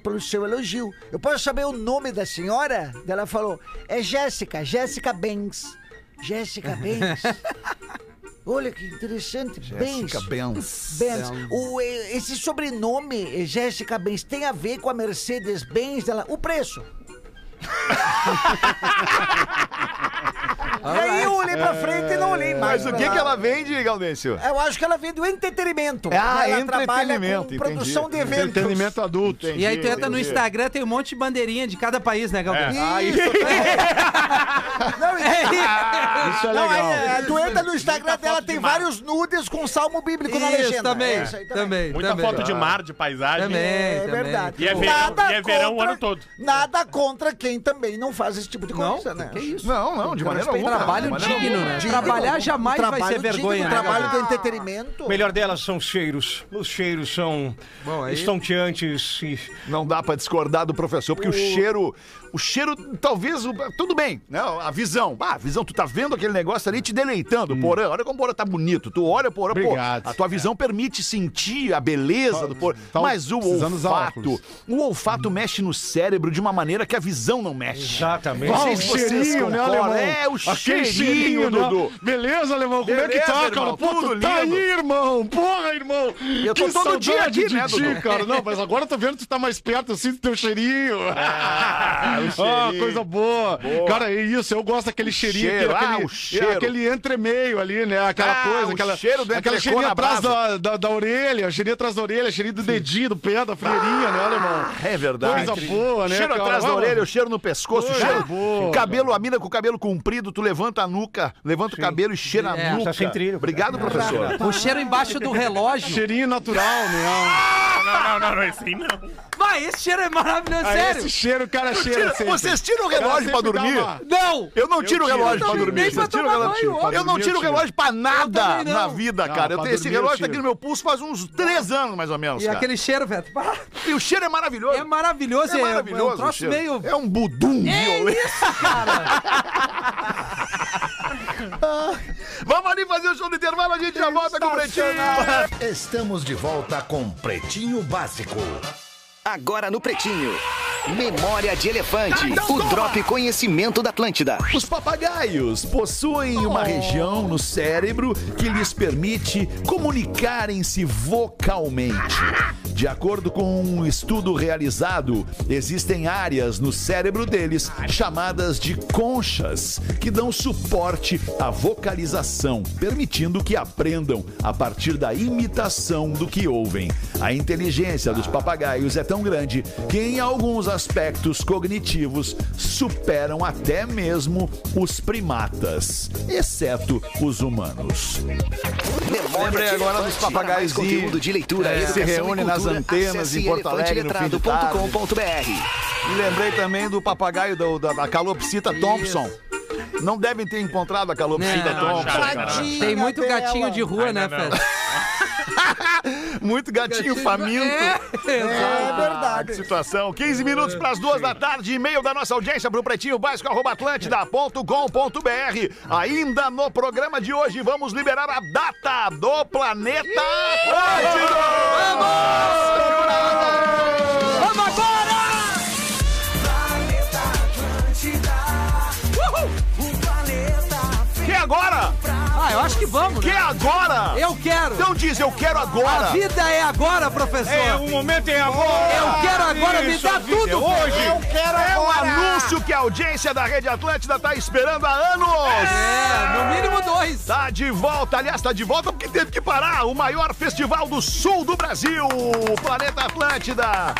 pelo seu elogio. Eu posso saber o nome da senhora? Ela falou, é Jéssica, Jéssica Benz. Jéssica Benz. Olha que interessante, Jéssica Benz. Esse sobrenome, Jéssica Benz, tem a ver com a Mercedes Benz dela? O preço. Aí eu olhei pra frente e não olhei mais. Mas o que ela vende, Galdêncio? Eu acho que ela vende o entretenimento. Ah, ela entretenimento. Com produção de eventos. Entretenimento adulto. Entendi, e aí tu entra no Instagram, tem um monte de bandeirinha de cada país, né, Galdêncio? Isso é legal. Aí, tu entra no Instagram dela, tem vários nudes com salmo bíblico na legenda. Também. Muita foto de mar, de paisagem. Também, é verdade. E é verão o ano todo. Nada contra quem também não faz esse tipo de coisa, né? Não, de maneira alguma. Trabalho digno, né? Trabalhar jamais vai ser vergonha. Trabalho do entretenimento. O melhor delas são os cheiros. Os cheiros são estonteantes. Não dá pra discordar do professor, porque o cheiro, talvez, tudo bem, né? A visão. Ah, a visão, tu tá vendo aquele negócio ali te deleitando. Porã, olha como o Porã tá bonito. Tu olha, Porã, pô, a tua visão permite sentir a beleza do Porã. Mas o olfato mexe no cérebro de uma maneira que a visão não mexe. Exatamente. O cheirinho, né, alemão? É, o cheirinho, Dudu. Beleza, alemão? Como é que tá, cara? Pô, tu tá aí, irmão. Porra, irmão. Eu tô todo dia aqui, né, Dudu? Cara, não, mas agora eu tô vendo que tu tá mais perto, assim, do teu cheirinho. Coisa boa. Cara, é isso. Eu gosto daquele cheirinho. Aquele entremeio ali, né? Aquela coisa. Aquela cheirinha atrás da orelha. Cheirinha atrás da orelha. Cheirinho do dedinho, do pé, da freirinha, né, alemão? É verdade. Coisa boa, né? Cheiro atrás da orelha, o cheiro no pescoço, o cheiro. Boa, cabelo, cara. A mina com o cabelo comprido, tu levanta a nuca, levanta o cabelo e cheira a nuca. Tá sem trilho. Obrigado, professor. O cheiro embaixo do relógio. Cheirinho natural, né? Não, esse aí não. Vai, esse cheiro é maravilhoso, sério. Esse cheiro, o cara cheira sempre. Vocês tiram o relógio pra dormir? Não! Eu não tiro o relógio pra dormir. Eu não tiro o relógio pra nada na vida, cara. Esse relógio tá aqui no meu pulso faz uns 3 anos, mais ou menos. E aquele cheiro, velho. E o cheiro é maravilhoso. É maravilhoso, é um troço meio... É um budum violento. É isso, cara. Vamos ali fazer o show do intervalo, a gente já volta com o Pretinho. Estamos de volta com Pretinho Básico. Agora no Pretinho. Memória de elefante, então, o Drop Conhecimento da Atlântida. Os papagaios possuem uma região no cérebro que lhes permite comunicarem-se vocalmente. De acordo com um estudo realizado, existem áreas no cérebro deles chamadas de conchas, que dão suporte à vocalização, permitindo que aprendam a partir da imitação do que ouvem. A inteligência dos papagaios é tão grande que em alguns aspectos cognitivos superam até mesmo os primatas, exceto os humanos. Lembrei agora dos papagaios. Conteúdo de leitura se reúne nas antenas em Porto Alegre no fim de tarde. E lembrei também do papagaio da calopsita Thompson. Não devem ter encontrado a calopsita Thompson. Tem muito gatinho de rua, né, Fé? Muito gatinho faminto. É verdade. Situação. 15 minutos para as 2 da tarde, e-mail da nossa audiência para o pretinhobásico@atlantida.com.br. Ainda no programa de hoje vamos liberar a data do Planeta Atlântida. Vamos! Vamos agora! Planeta Atlântida. Uhul! Que agora? Ah, eu acho que vamos, né? Que agora? Eu quero. Então diz, eu quero agora. A vida é agora, professor. É, o momento é agora. Eu quero agora, me dá tudo. Hoje. Eu quero agora. É um anúncio que a audiência da Rede Atlântida tá esperando há anos. É, no mínimo 2. Tá de volta, aliás, tá de volta porque teve que parar. O maior festival do sul do Brasil, Planeta Atlântida.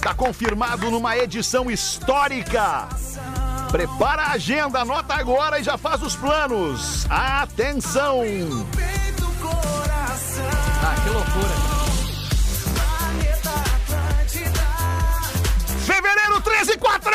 Tá confirmado numa edição histórica. Prepara a agenda, anota agora e já faz os planos. Atenção! Ah, que loucura! Fevereiro 13/4!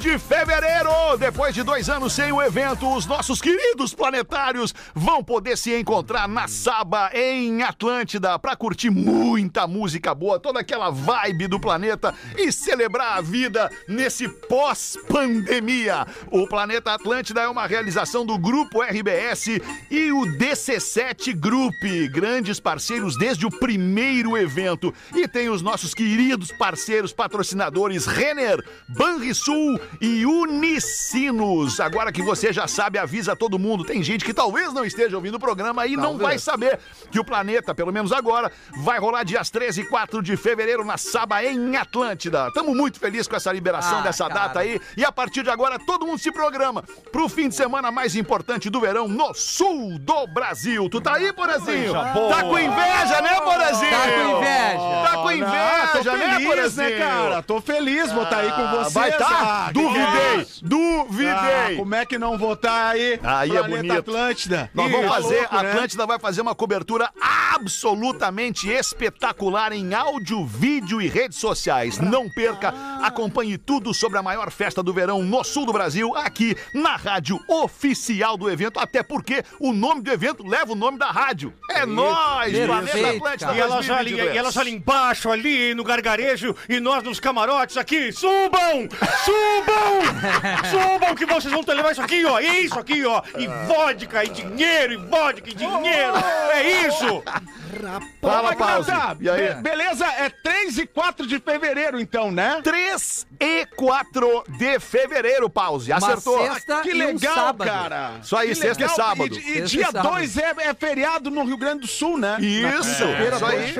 De fevereiro, depois de 2 anos sem o evento, os nossos queridos planetários vão poder se encontrar na Saba, em Atlântida, pra curtir muita música boa, toda aquela vibe do planeta e celebrar a vida nesse pós-pandemia. O Planeta Atlântida é uma realização do Grupo RBS e o DC7 Group, grandes parceiros desde o primeiro evento, e tem os nossos queridos parceiros patrocinadores Renner, Banrisul e Unicinos. Agora que você já sabe, avisa todo mundo. Tem gente que talvez não esteja ouvindo o programa e não vai saber que o Planeta, pelo menos agora, vai rolar dias 13/4 de fevereiro na Saba, em Atlântida. Estamos muito felizes com essa liberação dessa data aí. E a partir de agora, todo mundo se programa pro fim de semana mais importante do verão no sul do Brasil. Tu tá aí, Porazinho? Tá com inveja, né, Porazinho? Tá com inveja. Tá com inveja, né, Porazinho? Né, cara? Tô feliz vou estar aí com você. Vai tá? Duvidei! Ah, como é que não votar aí? Aí Planeta é bonito. Atlântida. Nós vamos fazer, louco, né? Atlântida vai fazer uma cobertura absolutamente espetacular em áudio, vídeo e redes sociais. Não perca, acompanhe tudo sobre a maior festa do verão no sul do Brasil, aqui na rádio oficial do evento, até porque o nome do evento leva o nome da rádio. É nóis, Planeta Atlântida. E elas ali embaixo, ali no gargarejo, e nós nos camarotes aqui, subam! Subam! Subam que vocês vão te levar isso aqui, ó. E isso aqui, ó. E vodka, e dinheiro, e vodka, e dinheiro. É isso. Fala, Pause. E aí? Beleza, é 3/4 de fevereiro, então, né? 3/4 de fevereiro, Pause. Acertou. Uma sexta que legal, um cara. Só aí, sexta e sábado. E dia 2 é feriado no Rio Grande do Sul, né? Isso. Só aí,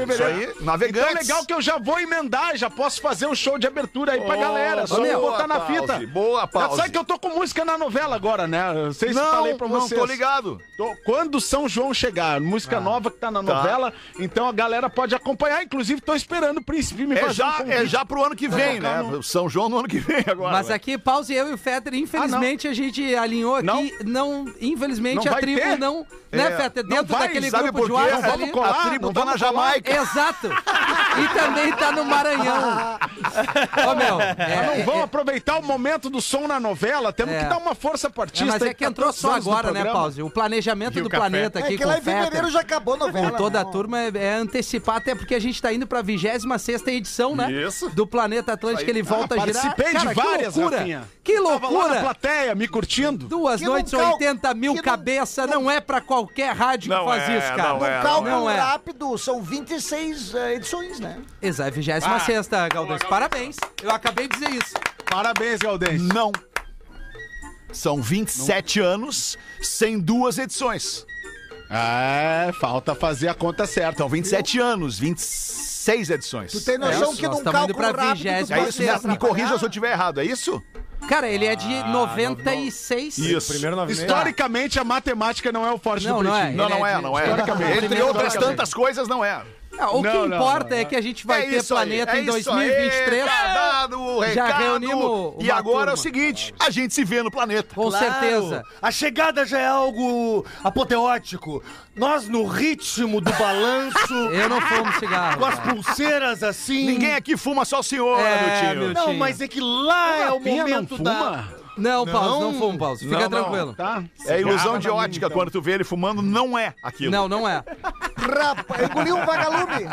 navegantes. Então, legal que eu já vou emendar, já posso fazer um show de abertura aí pra galera. Só vou botar na fita. Boa, Pause. Sabe que eu tô com música na novela agora, né? Eu sei se falei pra vocês. Não, tô ligado. Quando São João chegar, música nova que tá na novela. Então a galera pode acompanhar. Inclusive, tô esperando o Príncipe me fazer um convite. É já pro ano que vem, né? No... São João no ano que vem agora. Mas aqui, Pause, eu e o Fetter, infelizmente, a gente alinhou aqui. Não, infelizmente, a tribo não... Né, Fetter? Dentro daquele grupo de WhatsApp. A tribo tá na Jamaica. Exato. E também tá no Maranhão. Ô, meu... não vão aproveitar o momento do som na novela? Temos que dar uma força pro artista. Mas é que entrou só agora, né, Pause? O planejamento do planeta aqui com o Fetter. É que lá em fevereiro já acabou a novela. A turma é antecipar, até porque a gente tá indo pra 26ª edição, né? Isso. Do Planeta Atlântico, ele volta a girar. Participei de várias, Rafinha. Que loucura! Eu tava lá na plateia, me curtindo. 2 noites, 80 mil cabeça, não é pra qualquer rádio que faz isso, cara. Não, cálculo rápido, são 26 edições, né? Exato, 26ª, Galdez. Parabéns. Eu acabei de dizer isso. Parabéns, Galdez. Não. São 27 anos sem 2 edições. É, falta fazer a conta certa. Então, 27 anos, 26 edições. Tu tem noção que num cálculo rápido... É isso, me corrija se eu estiver errado, é isso? Cara, ele é de 96. Isso. Primeiro 96. Historicamente, a matemática não é o forte do Pretinho. Não é. Entre outras tantas coisas, não é. O que importa é que a gente vai ter Planeta em 2023. Já reunimos. E agora é o seguinte: a gente se vê no Planeta. Com certeza. A chegada já é algo apoteótico. Nós, no ritmo do balanço. Eu não fumo cigarro. Com as pulseiras assim. Ninguém aqui fuma, só o senhor, meu tio. Não, mas é que lá é o momento da. Não, Paulo, não fumo, Paulo. Fica não, tranquilo. Não, tá? É ilusão de ótica então. Quando tu vê ele fumando, não é aquilo. Não, não é. Rapaz, engoliu um vagalume.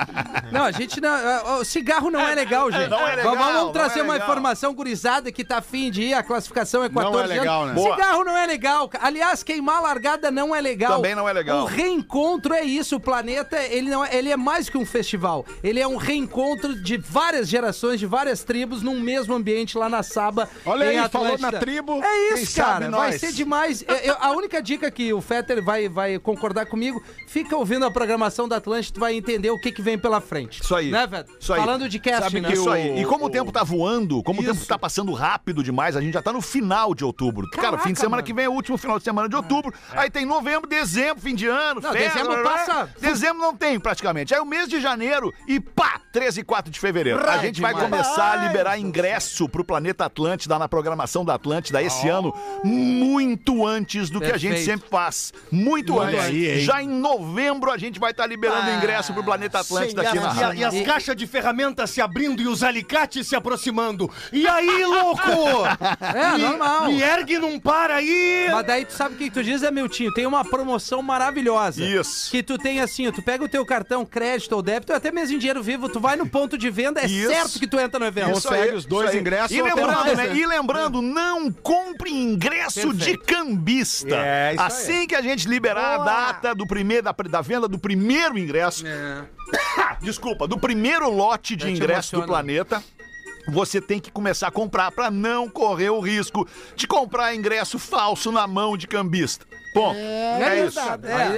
Não, a gente não... Cigarro não é legal, gente. Não é legal. Vamos trazer uma informação gurizada que tá afim de ir. A classificação é 14 anos. Não é legal, né? Cigarro não é legal. Aliás, queimar a largada não é legal. Também não é legal. O reencontro é isso. O planeta, ele é mais que um festival. Ele é um reencontro de várias gerações, de várias tribos, num mesmo ambiente lá na Saba. Olha aí, Atlântida. Falou na tribo. É isso, cara. Vai ser demais. A única dica que o Fetter vai concordar comigo, fica ouvindo a programação da Atlântida, tu vai entender o que vem pela frente. Isso aí. Né, Fetter? Isso aí. Falando de casting, sabe, né? Isso aí. E como o tempo tá voando, como o tempo tá passando rápido demais, a gente já tá no final de outubro. Caraca, cara, fim de semana que vem é o último final de semana de outubro. Aí tem novembro, dezembro, fim de ano, não, festa, dezembro passa. Dezembro não tem, praticamente. Aí o mês de janeiro e pá, 13 e 4 de fevereiro. A gente vai começar a liberar ingresso pro Planeta Atlântida na programação da Atlântida esse ano, muito antes do que a gente sempre faz. Muito antes. Aí, já em novembro a gente vai estar liberando ingresso pro Planeta Atlântida aqui na rádio. E as caixas de ferramentas se abrindo e os alicates se aproximando. E aí, louco? Normal. Me ergue, não para aí. Mas daí tu sabe o que tu diz, é, meu tio? Tem uma promoção maravilhosa. Isso. Que tu tem assim, tu pega o teu cartão crédito ou débito, até mesmo em dinheiro vivo, tu vai no ponto de venda, certo que tu entra no evento. Consegue os dois ingressos. E lembrando, né? E lembrando, não compre ingresso de cambista. É, isso assim que a gente liberar a data do primeiro, da venda do primeiro ingresso, desculpa, do primeiro lote de ingresso do planeta, você tem que começar a comprar pra não correr o risco de comprar ingresso falso na mão de cambista. Bom, é isso.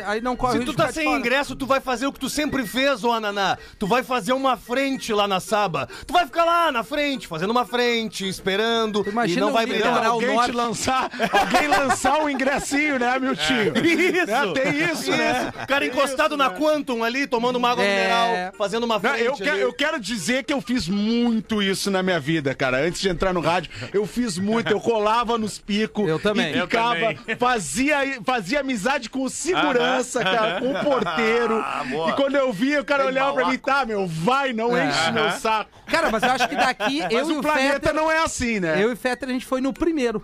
Aí não corre. Se tu tá sem ingresso, tu vai fazer o que tu sempre fez, ô Ananá. Tu vai fazer uma frente lá na Saba. Tu vai ficar lá na frente, fazendo uma frente, esperando. Imagina, e não vai melhorar. Alguém te lançar, alguém lançar um ingressinho, né, meu tio? Isso. Tem isso, né? O cara encostado na Quantum ali, tomando uma água mineral, fazendo uma frente. Eu quero dizer que eu fiz muito isso na minha vida, cara. Antes de entrar no rádio, eu fiz muito. Eu colava nos picos. Eu também. E picava, fazia amizade com o segurança, cara, com o porteiro. E quando eu via, o cara olhava pra mim, tá, meu, vai, não enche meu saco. Cara, mas eu acho que daqui, eu e o planeta Fetter, não é assim, né? Eu e o Fetter, a gente foi no primeiro.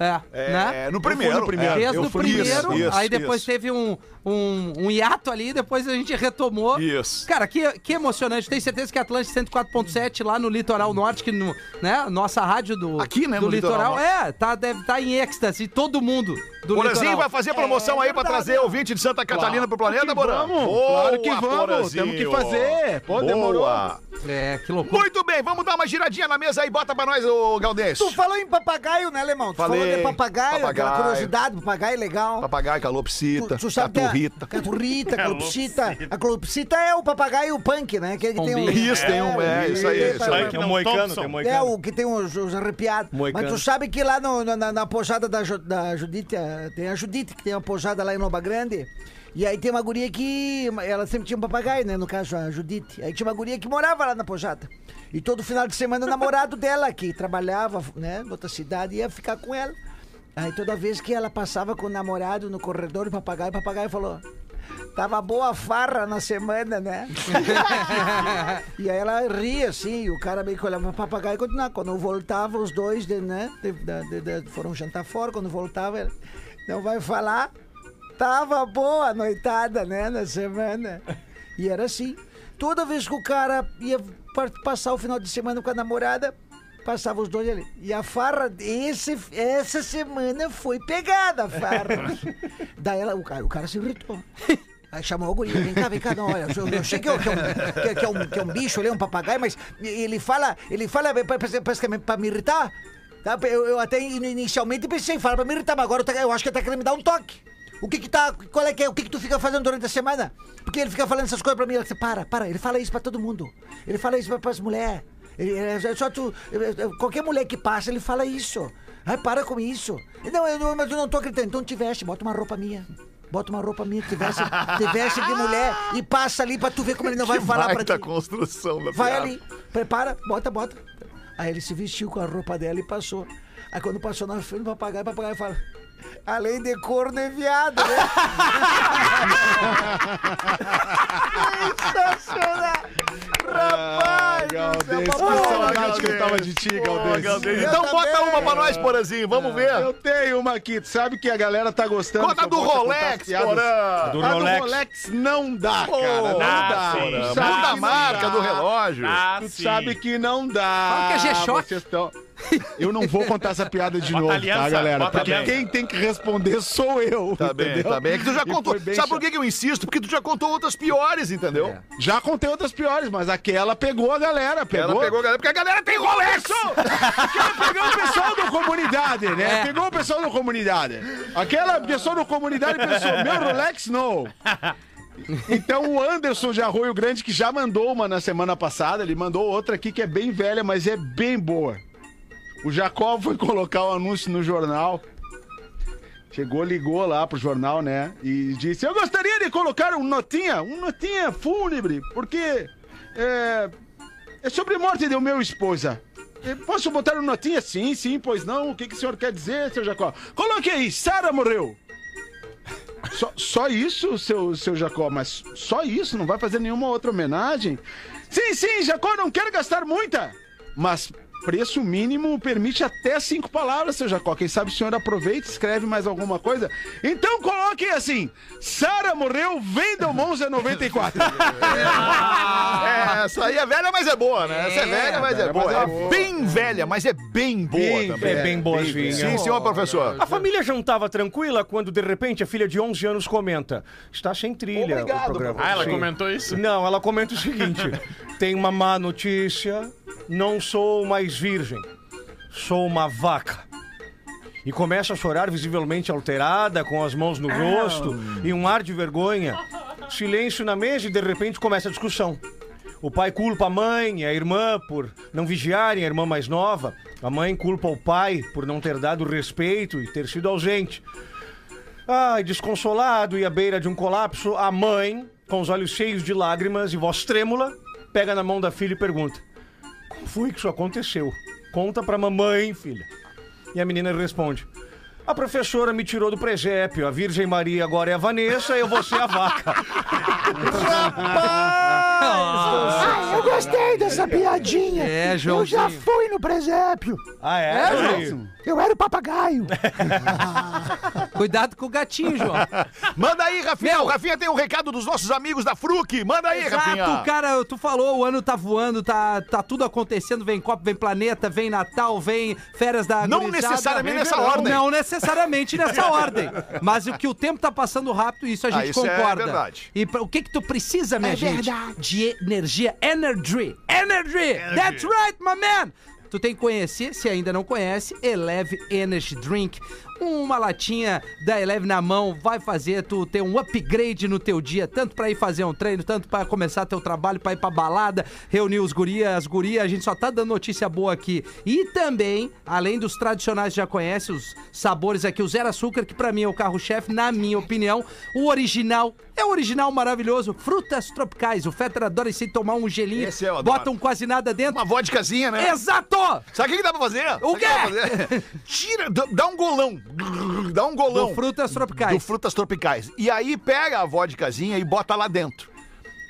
Né? No primeiro. Desde o primeiro, aí depois teve um hiato ali, depois a gente retomou. Isso. Cara, que emocionante. Tenho certeza que a Atlântida 104.7 lá no Litoral Norte, que no, né, nossa rádio do, aqui, né, do litoral deve estar em êxtase. Todo mundo do Porazinho vai fazer promoção aí pra trazer ouvinte de Santa Catarina pro planeta, Borão. Claro que vamos. Temos que fazer. Pô, demorou. Que loucura. Muito bem, vamos dar uma giradinha na mesa aí. Bota pra nós, ô Galdez. Tu falou em papagaio, né, Alemão? Tu falou de papagaio, aquela curiosidade. Papagaio é legal. Papagaio, calopsita. Tu sabe que Caturrita, calopsita. A calopsita é o papagaio punk, né? Que tem um... Isso, tem um. Isso aí. Tem um moicano, tem um moicano. É, o que tem os arrepiados. Moicano. Mas tu sabe que lá na pousada da Judite, tem a Judite, que tem uma pousada lá em Nova Grande. E aí tem uma guria que... Ela sempre tinha um papagaio, né? No caso, a Judite. Aí tinha uma guria que morava lá na pousada. E todo final de semana o namorado dela, que trabalhava, né? Em outra cidade, ia ficar com ela. Aí toda vez que ela passava com o namorado no corredor, o papagaio falou... Tava boa farra na semana, né? E aí ela ria, assim, e o cara meio que olhava pro papagaio e continuava. Quando eu voltava, os dois, né? Foram jantar fora, quando voltava, ela... Não vai falar... Tava boa a noitada, né, na semana. E era assim. Toda vez que o cara ia passar o final de semana com a namorada, passava os dois ali. E a farra, essa semana foi pegada a farra. Daí o cara se irritou. Aí chamou o guria, vem cá, não, olha, eu achei que é um bicho, ele é um papagaio, mas ele fala basicamente pra me irritar. Tá? Eu até inicialmente pensei, fala pra me irritar, mas agora eu acho que ele tá querendo me dar um toque. O que que tá, qual é que é, o que que tu fica fazendo durante a semana? Porque ele fica falando essas coisas pra mim, ele para, ele fala isso pra todo mundo. Ele fala isso pras mulheres. Qualquer mulher que passa, ele fala isso. Ai, para com isso. Não, mas eu não tô acreditando. Então te veste, bota uma roupa minha, te veste de mulher e passa ali pra tu ver como ele não vai falar pra ti. Que baita construção da piada. Vai ali, prepara, bota. Aí ele se vestiu com a roupa dela e passou. Aí quando passou na frente do papagaio, o papagaio fala... Além de corno é viado, né? Sensacional! rapaz! Galdez, que saudade que eu tava de ti, Galdez. Então bota uma pra nós, Porazinho, vamos ver. Eu tenho uma aqui, tu sabe que a galera tá gostando. Conta do Rolex, Porã! Do Rolex não dá, cara, não dá. Muda a marca do relógio. Tu sabe que não dá. Fala que é G-Shock. Eu não vou contar essa piada de novo, tá, galera? Porque quem tem que responder sou eu. Tá bem, tá bem. É que tu já contou. Sabe por que eu insisto? Porque tu já contou outras piores, entendeu? É. Já contei outras piores, mas aquela pegou a galera. Pegou. Ela pegou a galera, porque a galera tem Rolex! Aquela pegou o pessoal da comunidade, né? É. Pegou o pessoal da comunidade. Aquela pessoa da comunidade pensou, meu Rolex não. Então o Anderson de Arroio Grande, que já mandou uma na semana passada, ele mandou outra aqui que é bem velha, mas é bem boa. O Jacó foi colocar o anúncio no jornal, chegou, ligou lá pro jornal, né, e disse, eu gostaria de colocar um notinha fúnebre, porque é sobre a morte de minha esposa. Posso botar um notinha? Sim, sim, pois não, o que, que o senhor quer dizer, seu Jacó? Coloque aí, Sara morreu. Só isso, seu Jacó, mas só isso, não vai fazer nenhuma outra homenagem? Sim, sim, Jacó, não quero gastar muita, mas... Preço mínimo permite até 5 palavras, seu Jacó. Quem sabe o senhor aproveita e escreve mais alguma coisa. Então coloque assim: Sara morreu, venda o Monza 94. Essa aí é velha, mas é boa, né? Essa é velha, mas é boa. É bem velha, mas é bem boa também. É bem boa, sim. Sim, senhor professor. A família jantava tranquila quando, de repente, a filha de 11 anos comenta: está sem trilha. Obrigado, o programa. Ah, ela comentou isso? Não, ela comenta o seguinte: tem uma má notícia. Não sou mais virgem, sou uma vaca. E começa a chorar, visivelmente alterada, com as mãos no rosto e um ar de vergonha. Silêncio na mesa e de repente começa a discussão. O pai culpa a mãe e a irmã por não vigiarem a irmã mais nova. A mãe culpa o pai por não ter dado respeito e ter sido ausente. Ai, desconsolado e à beira de um colapso, a mãe, com os olhos cheios de lágrimas e voz trêmula, pega na mão da filha e pergunta: foi que isso aconteceu? Conta pra mamãe, filha. E a menina responde: a professora me tirou do presépio, a Virgem Maria agora é a Vanessa e eu vou ser a vaca. Rapaz! Eu gostei dessa piadinha. É, João. Eu já fui no presépio. Ah, é? João? Eu era o papagaio. Cuidado com o gatinho, João. Manda aí, Rafinha. O Rafinha tem um recado dos nossos amigos da Fruc. Manda aí, Rafinha. Exato, cara. Tu falou, o ano tá voando, tá tudo acontecendo. Vem Copa, vem Planeta, vem Natal, vem Férias da Não gurizada. Necessariamente nessa ordem. Não necessariamente nessa ordem. Mas o que o tempo tá passando rápido, isso a gente isso concorda. É verdade. E o que tu precisa, minha gente? Verdade. De energia. Energy! That's right, my man! Tu tem que conhecer, se ainda não conhece, Eleve Energy Drink. Uma latinha da Eleve na mão vai fazer tu ter um upgrade no teu dia, tanto pra ir fazer um treino, tanto pra começar teu trabalho, pra ir pra balada, reunir os gurias, as gurias. A gente só tá dando notícia boa aqui. E também, além dos tradicionais, já conhece os sabores aqui, o zero açúcar, que pra mim é o carro-chefe, na minha opinião. O original, é um original maravilhoso, frutas tropicais. O Fetter adora se tomar um gelinho, botam quase nada dentro. Uma vodkazinha, né? Exato! Sabe o que dá pra fazer? O quê? Tira, dá um golão. Dá um golão. Do Frutas Tropicais. Do Frutas Tropicais. E aí pega a vodkazinha e bota lá dentro.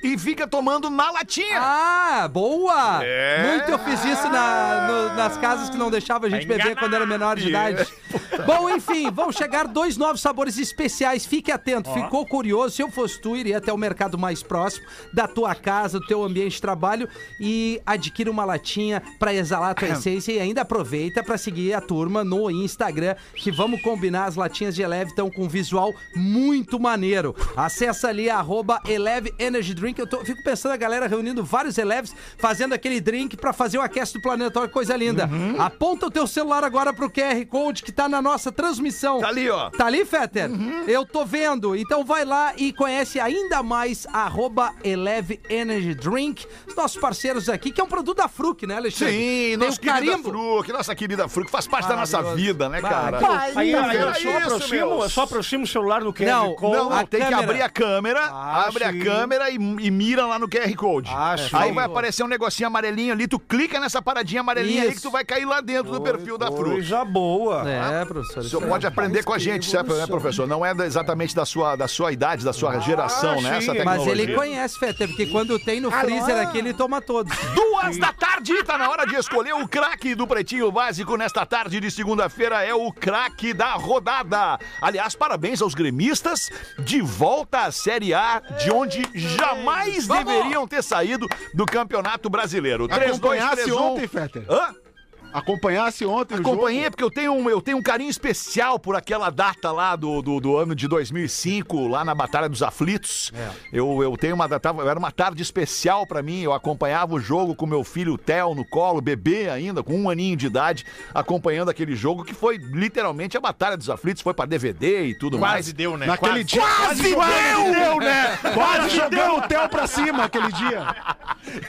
E fica tomando na latinha. Ah, boa! É. Muito eu fiz isso nas casas que não deixavam a gente beber quando era menor de idade. Bom, enfim, vão chegar 2 novos sabores especiais. Fique atento. Ficou curioso? Se eu fosse tu, iria até o mercado mais próximo da tua casa, do teu ambiente de trabalho e adquira uma latinha pra exalar a tua essência e ainda aproveita pra seguir a turma no Instagram, que vamos combinar, as latinhas de Eleve estão com um visual muito maneiro. Acessa ali, @EleveEnergyDrink. Eu fico pensando a galera reunindo vários Eleves, fazendo aquele drink pra fazer o aquece do planeta. Olha que coisa linda. Aponta o teu celular agora pro QR Code que tá na nossa transmissão. Tá ali, ó. Tá ali, Fetter? Eu tô vendo. Então vai lá e conhece ainda mais @EleveEnergyDrink, os nossos parceiros aqui, que é um produto da Fruc, né, Alexandre? Sim, nosso querido Fruc, nossa querida Fruc, faz parte da nossa vida, né, cara? Eu só aproximo o celular no QR Code. Não, tem que abrir a câmera e e mira lá no QR Code. Acho. Aí vai aparecer um negocinho amarelinho ali, tu clica nessa paradinha amarelinha. Isso. Aí que tu vai cair lá dentro do perfil da Fruc. Coisa boa. É, professor. O senhor pode aprender com a gente, sabe, né, professor? Não é exatamente da sua idade, da sua geração, né? Essa tecnologia. Mas ele conhece, Fetter, porque quando tem no freezer aqui, ele toma todos. 2 da tarde, tá na hora de escolher o craque do Pretinho Básico nesta tarde de segunda-feira. É o craque da rodada. Aliás, parabéns aos gremistas, de volta à Série A, de onde jamais deveriam ter saído do Campeonato Brasileiro. Acompanhasse ontem, Fetter. Hã? Acompanhasse ontem o jogo? Acompanhei, porque eu tenho um carinho especial por aquela data lá do ano de 2005, lá na Batalha dos Aflitos. É. Eu tenho uma data, era uma tarde especial pra mim, eu acompanhava o jogo com meu filho o Theo no colo, bebê ainda, com 1 aninho de idade, acompanhando aquele jogo que foi literalmente a Batalha dos Aflitos, foi pra DVD e tudo mais. Quase deu, né? Naquele dia. Quase deu, né? Quase jogou o Theo pra cima aquele dia.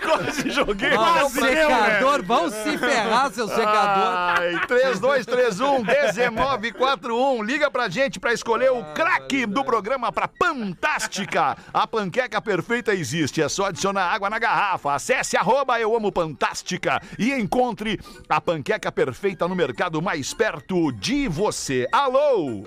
Quase joguei. Quase deu, né? Vão se ferrar, seus secador. 3231-1941. Liga pra gente pra escolher o craque do programa pra Fantástica. A panqueca perfeita existe. É só adicionar água na garrafa. Acesse @euamofantástica e encontre a panqueca perfeita no mercado mais perto de você. Alô?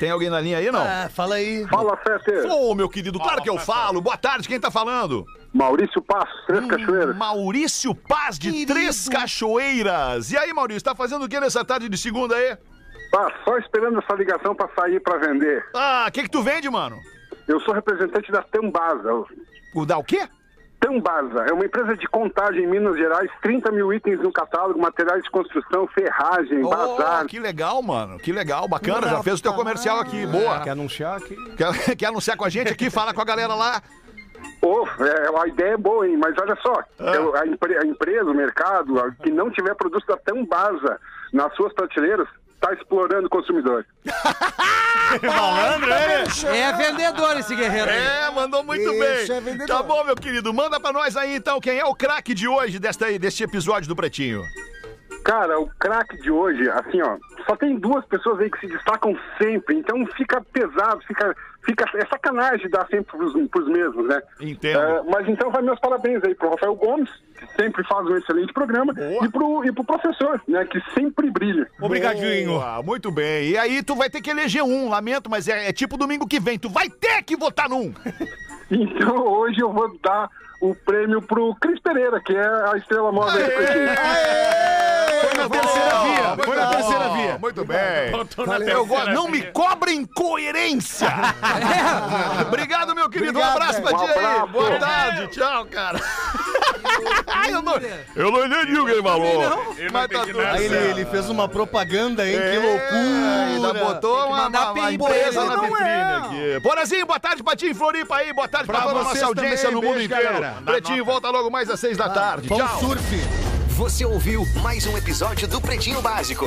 Tem alguém na linha aí, não? Fala aí. Fala, Fetter. Ô, meu querido, claro que eu falo. Boa tarde, quem tá falando? Maurício Paz, Três Cachoeiras. Maurício Paz, de Querido. Três Cachoeiras. E aí, Maurício, tá fazendo o que nessa tarde de segunda aí? Ah, só esperando essa ligação pra sair pra vender. Ah, o que tu vende, mano? Eu sou representante da Tambasa. O da o quê? Tambasa, é uma empresa de contagem em Minas Gerais, 30 mil itens no catálogo, materiais de construção, ferragem, bazar. Que legal, mano, que legal, bacana, já fez o teu comercial aqui, boa. Quer anunciar aqui? Quer anunciar com a gente aqui, fala com a galera lá. A ideia é boa, hein? Mas olha só, a empresa, o mercado, que não tiver produto da Tambasa nas suas prateleiras, tá explorando o consumidor. Malandro, é vendedor esse guerreiro. Mandou muito bem. É, tá bom, meu querido. Manda pra nós aí, então, quem é o craque de hoje deste episódio do Pretinho. Cara, o craque de hoje, assim, ó, só tem 2 pessoas aí que se destacam sempre, então fica pesado, é sacanagem dar sempre pros mesmos, né? Entendo. Mas então vai meus parabéns aí pro Rafael Gomes, que sempre faz um excelente programa, e pro professor, né, que sempre brilha. Obrigadinho. Boa, muito bem. E aí tu vai ter que eleger um, lamento, mas é tipo domingo que vem, tu vai ter que votar num. Então hoje eu vou dar o prêmio pro Cris Pereira, que é a estrela nova aí. Foi na terceira via. Muito bem. Valeu, eu gosto. Não me cobrem incoerência. Obrigado, meu querido. Obrigado, um abraço pra ti aí. Boa tarde. Tchau, cara. Eu não entendi o que ele falou. Ele fez uma propaganda, hein? Que loucura. Ainda botou uma empresa na vitrine aqui. Porazinho, boa tarde pra ti em Floripa aí. Boa tarde pra toda a nossa audiência no mundo inteiro. Pretinho volta logo mais às 6 da tarde. Tchau. Surf. Você ouviu mais um episódio do Pretinho Básico.